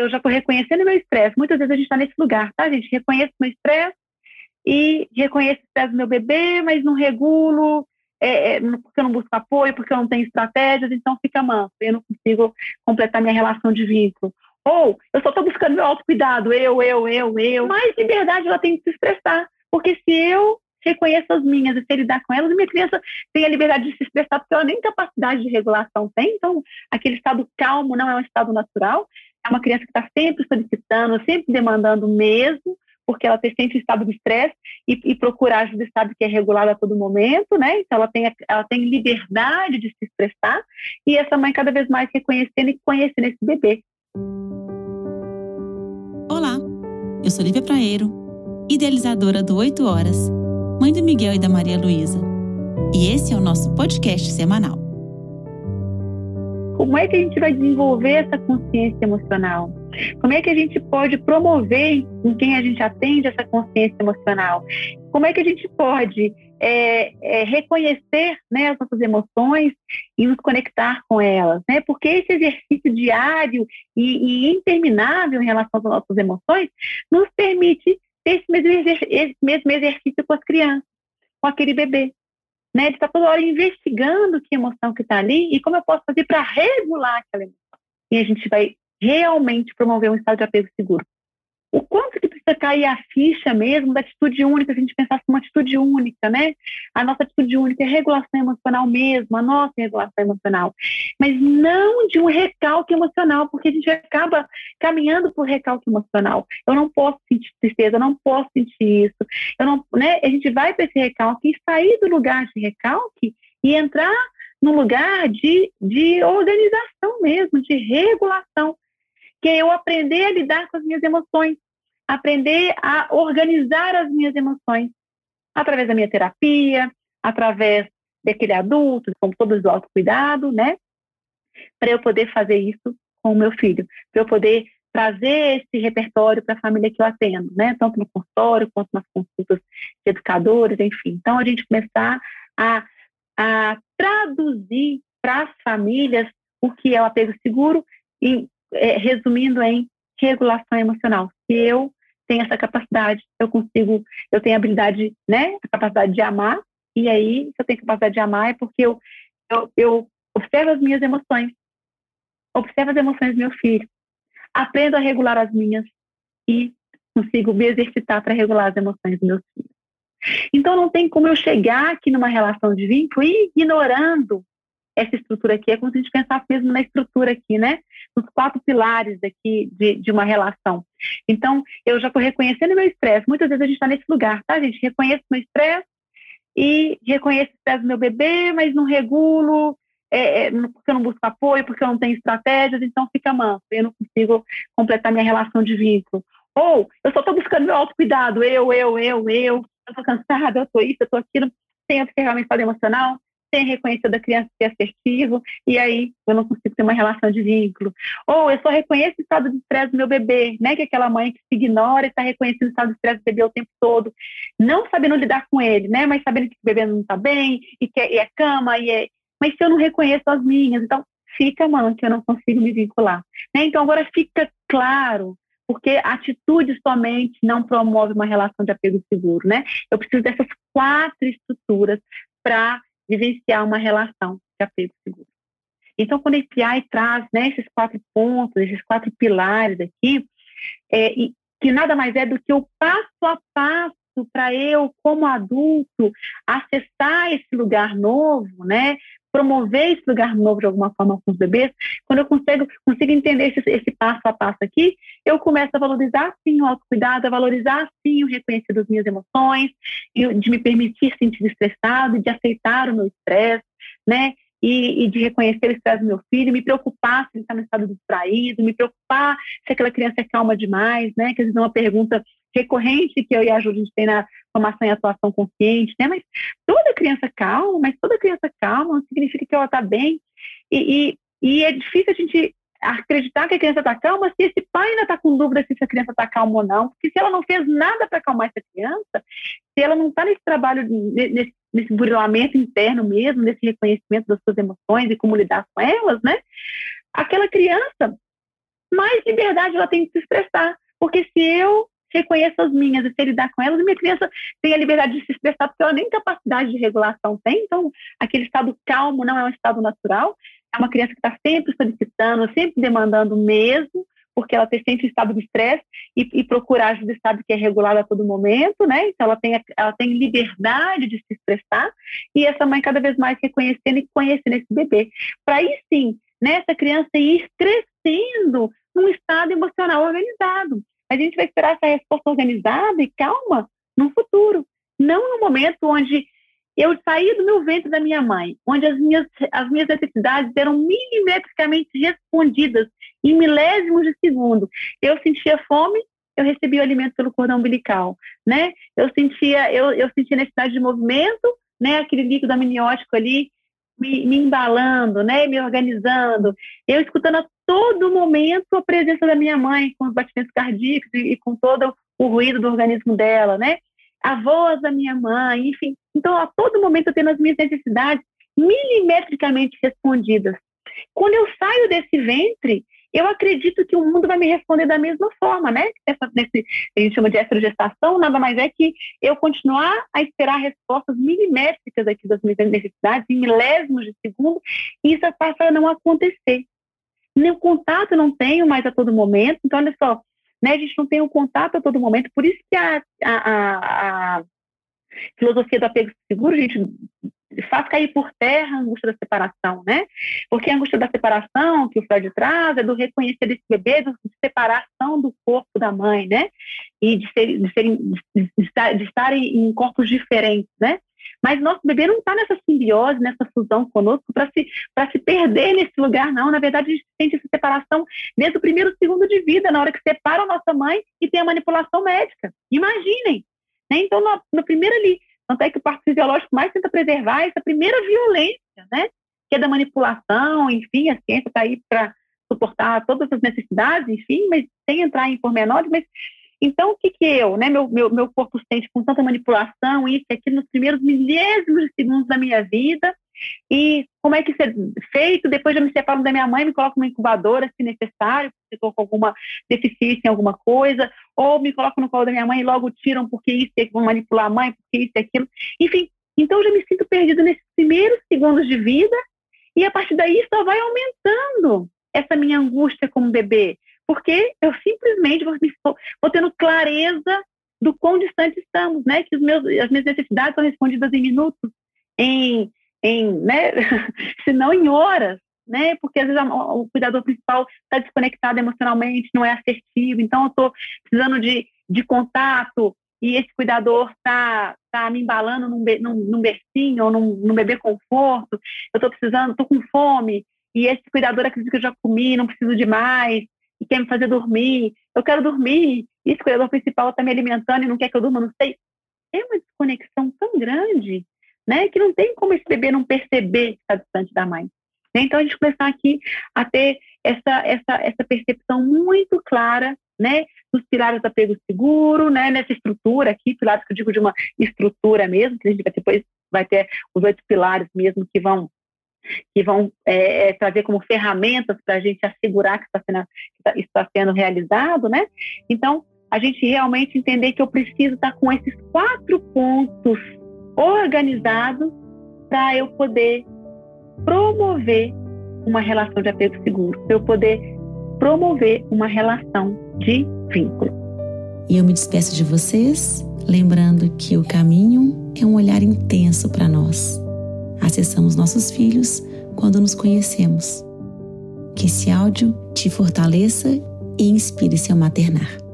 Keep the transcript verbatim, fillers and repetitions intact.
eu já estou reconhecendo meu estresse. Muitas vezes a gente está nesse lugar, tá, gente? Reconheço meu estresse e reconheço o estresse do meu bebê, mas não regulo, é, é, porque eu não busco apoio, porque eu não tenho estratégias, então fica manso, eu não consigo completar minha relação de vínculo. Ou eu só estou buscando meu autocuidado, eu, eu, eu, eu. Mas, de verdade, ela tem que se expressar, porque se eu reconheço as minhas e sei lidar com elas, minha criança tem a liberdade de se expressar, porque ela nem capacidade de regulação tem, então aquele estado calmo não é um estado natural, é uma criança que está sempre solicitando, sempre demandando mesmo, porque ela tem sempre estado de estresse e, e procura ajuda, sabe que é regulada a todo momento, né? Então ela tem, ela tem liberdade de se expressar e essa mãe cada vez mais reconhecendo e conhecendo esse bebê. Olá, eu sou Lívia Praeiro, idealizadora do Oito Horas, mãe do Miguel e da Maria Luísa. E esse é o nosso podcast semanal. Como é que a gente vai desenvolver essa consciência emocional? Como é que a gente pode promover em quem a gente atende essa consciência emocional? Como é que a gente pode é, é, reconhecer, né, as nossas emoções e nos conectar com elas? Né? Porque esse exercício diário e, e interminável em relação às nossas emoções nos permite esse mesmo, exerc- esse mesmo exercício com as crianças, com aquele bebê, né? Ele está toda hora investigando que emoção que está ali e como eu posso fazer para regular aquela emoção. E a gente vai realmente promover um estado de apego seguro. O quanto que precisa cair a ficha mesmo da atitude única, se a gente pensasse numa atitude única, né? A nossa atitude única é regulação emocional mesmo, a nossa regulação emocional. Mas não de um recalque emocional, porque a gente acaba caminhando por recalque emocional. Eu não posso sentir tristeza, eu não posso sentir isso. Eu não, né? A gente vai para esse recalque e sair do lugar de recalque e entrar num lugar de, de organização mesmo, de regulação. Que é eu aprender a lidar com as minhas emoções, aprender a organizar as minhas emoções, através da minha terapia, através daquele adulto, como todos do autocuidado, né? Para eu poder fazer isso com o meu filho, para eu poder trazer esse repertório para a família que eu atendo, né? Tanto no consultório, quanto nas consultas de educadores, enfim. Então, a gente começar a, a traduzir para as famílias o que é o apego seguro e É, resumindo em regulação emocional. Se eu tenho essa capacidade, eu consigo, eu tenho a habilidade, né, a capacidade de amar, e aí, se eu tenho capacidade de amar, é porque eu, eu, eu observo as minhas emoções, observo as emoções do meu filho, aprendo a regular as minhas e consigo me exercitar para regular as emoções do meu filho. Então, não tem como eu chegar aqui numa relação de vínculo e ignorando essa estrutura aqui, é como se a gente pensasse mesmo na estrutura aqui, né? Nos quatro pilares aqui de, de uma relação. Então, eu já estou reconhecendo meu estresse. Muitas vezes a gente está nesse lugar, tá, gente? Reconheço meu estresse e reconheço o estresse do meu bebê, mas não regulo, é, é, porque eu não busco apoio, porque eu não tenho estratégias, então fica manso, eu não consigo completar minha relação de vínculo. Ou eu só estou buscando meu autocuidado, eu, eu, eu, eu, eu estou cansada, eu estou isso, eu estou aquilo, sem observar meu estado emocional, sem reconhecer da criança que é assertivo, e aí eu não consigo ter uma relação de vínculo. Ou eu só reconheço o estado de estresse do meu bebê, né? Que é aquela mãe que se ignora e está reconhecendo o estado de estresse do bebê o tempo todo, não sabendo lidar com ele, né? Mas sabendo que o bebê não está bem, e que é, e é cama, e é... mas se eu não reconheço as minhas, então fica, mano, que eu não consigo me vincular. Né? Então agora fica claro, porque a atitude somente não promove uma relação de apego seguro, né? Eu preciso dessas quatro estruturas para vivenciar uma relação de apego seguro. Então, quando a E P I traz, né, esses quatro pontos, esses quatro pilares aqui, é, e, que nada mais é do que o passo a passo para eu, como adulto, acessar esse lugar novo, né, promover esse lugar novo de alguma forma com os bebês, quando eu consigo, consigo entender esse, esse passo a passo aqui, eu começo a valorizar sim o autocuidado, a valorizar sim o reconhecer das minhas emoções, de me permitir sentir estressado, de aceitar o meu estresse, né? E, e de reconhecer o estresse do meu filho, me preocupar se ele está no estado distraído, me preocupar se aquela criança é calma demais, né? Que às vezes é uma pergunta recorrente que eu e a Júlia a gente tem na formação em atuação consciente, né? Mas toda criança calma, mas toda criança calma não significa que ela está bem. E, e, e é difícil a gente acreditar que a criança está calma se esse pai ainda está com dúvida se essa criança está calma ou não. Porque se ela não fez nada para acalmar essa criança, se ela não está nesse trabalho, nesse, nesse burilamento interno mesmo, nesse reconhecimento das suas emoções e como lidar com elas, né? Aquela criança mas de verdade ela tem que se expressar, porque se eu reconheço as minhas e sei lidar com elas, minha criança tem a liberdade de se expressar, porque ela nem capacidade de regulação tem, então aquele estado calmo não é um estado natural, é uma criança que está sempre solicitando, sempre demandando mesmo, porque ela tem sempre estado de estresse e, e procura ajuda, sabe que é regulada a todo momento, né? Então ela tem, ela tem liberdade de se expressar, e essa mãe cada vez mais reconhecendo e conhecendo esse bebê. Para aí sim, né, essa criança ir crescendo num estado emocional organizado. A gente vai esperar essa resposta organizada e calma no futuro, não no momento onde eu saí do meu ventre da minha mãe, onde as minhas, as minhas necessidades eram milimetricamente respondidas em milésimos de segundo. Eu sentia fome, eu recebia o alimento pelo cordão umbilical, né? Eu sentia, eu, eu sentia necessidade de movimento, né? Aquele líquido amniótico ali me, me embalando, né? Me organizando. Eu escutando a todo momento a presença da minha mãe, com os batimentos cardíacos e, e com todo o ruído do organismo dela, né? A voz da minha mãe, enfim. Então, a todo momento eu tenho as minhas necessidades milimetricamente respondidas. Quando eu saio desse ventre, eu acredito que o mundo vai me responder da mesma forma, né? Essa, nesse, a gente chama de esterogestação, nada mais é que eu continuar a esperar respostas milimétricas aqui das minhas necessidades, em milésimos de segundo, e isso passa a não acontecer. Meu contato eu não tenho mais a todo momento, então olha só, né? A gente não tem um contato a todo momento, por isso que a, a, a filosofia do apego seguro, a gente faz cair por terra a angústia da separação, né? Porque a angústia da separação que o Freud traz é do reconhecer desse bebê, da separação do corpo da mãe, né? E de, ser, de, ser, de, estar, de estar em corpos diferentes, né? Mas nosso bebê não está nessa simbiose, nessa fusão conosco para se, para se perder nesse lugar, não. Na verdade, a gente sente essa separação desde o primeiro segundo de vida, na hora que separa a nossa mãe e tem a manipulação médica. Imaginem, né? Então, no, no primeiro ali, tanto é que o parto fisiológico mais tenta preservar essa primeira violência, né? Que é da manipulação, enfim, a ciência está aí para suportar todas as necessidades, enfim, mas sem entrar em pormenores. Mas então, o que que eu, né? Meu, meu, meu corpo sente com tanta manipulação, isso e aquilo, nos primeiros milésimos de segundos da minha vida, e como é que isso é feito? Depois eu me separo da minha mãe, me coloco numa incubadora, se necessário, porque estou com alguma deficiência em alguma coisa, ou me coloco no colo da minha mãe e logo tiram porque isso é que vão manipular a mãe, porque isso é aquilo. Enfim, então eu já me sinto perdida nesses primeiros segundos de vida, e a partir daí só vai aumentando essa minha angústia como bebê, porque eu simplesmente vou, vou tendo clareza do quão distante estamos, né? Que os meus, as minhas necessidades são respondidas em minutos, em... Em, né, se não em horas, né, porque às vezes a, o cuidador principal está desconectado emocionalmente, não é assertivo, então eu estou precisando de, de contato e esse cuidador está tá me embalando num, be, num, num bercinho ou num, num bebê conforto, eu estou precisando, estou com fome e esse cuidador acredita que eu já comi, não preciso de mais e quer me fazer dormir, eu quero dormir e esse cuidador principal está me alimentando e não quer que eu durma, não sei. É uma desconexão tão grande, né, que não tem como esse bebê não perceber que está distante da mãe. Né? Então, a gente começar aqui a ter essa, essa, essa percepção muito clara, né, dos pilares do apego seguro, né, nessa estrutura aqui, pilares que eu digo de uma estrutura mesmo, que a gente vai, depois vai ter os oito pilares mesmo que vão, que vão é, trazer como ferramentas para a gente assegurar que está sendo, que está sendo realizado. Né? Então, a gente realmente entender que eu preciso estar com esses quatro pontos organizado para eu poder promover uma relação de apego seguro, para eu poder promover uma relação de vínculo. E eu me despeço de vocês, lembrando que o caminho é um olhar intenso para nós. Acessamos nossos filhos quando nos conhecemos. Que esse áudio te fortaleça e inspire seu maternar.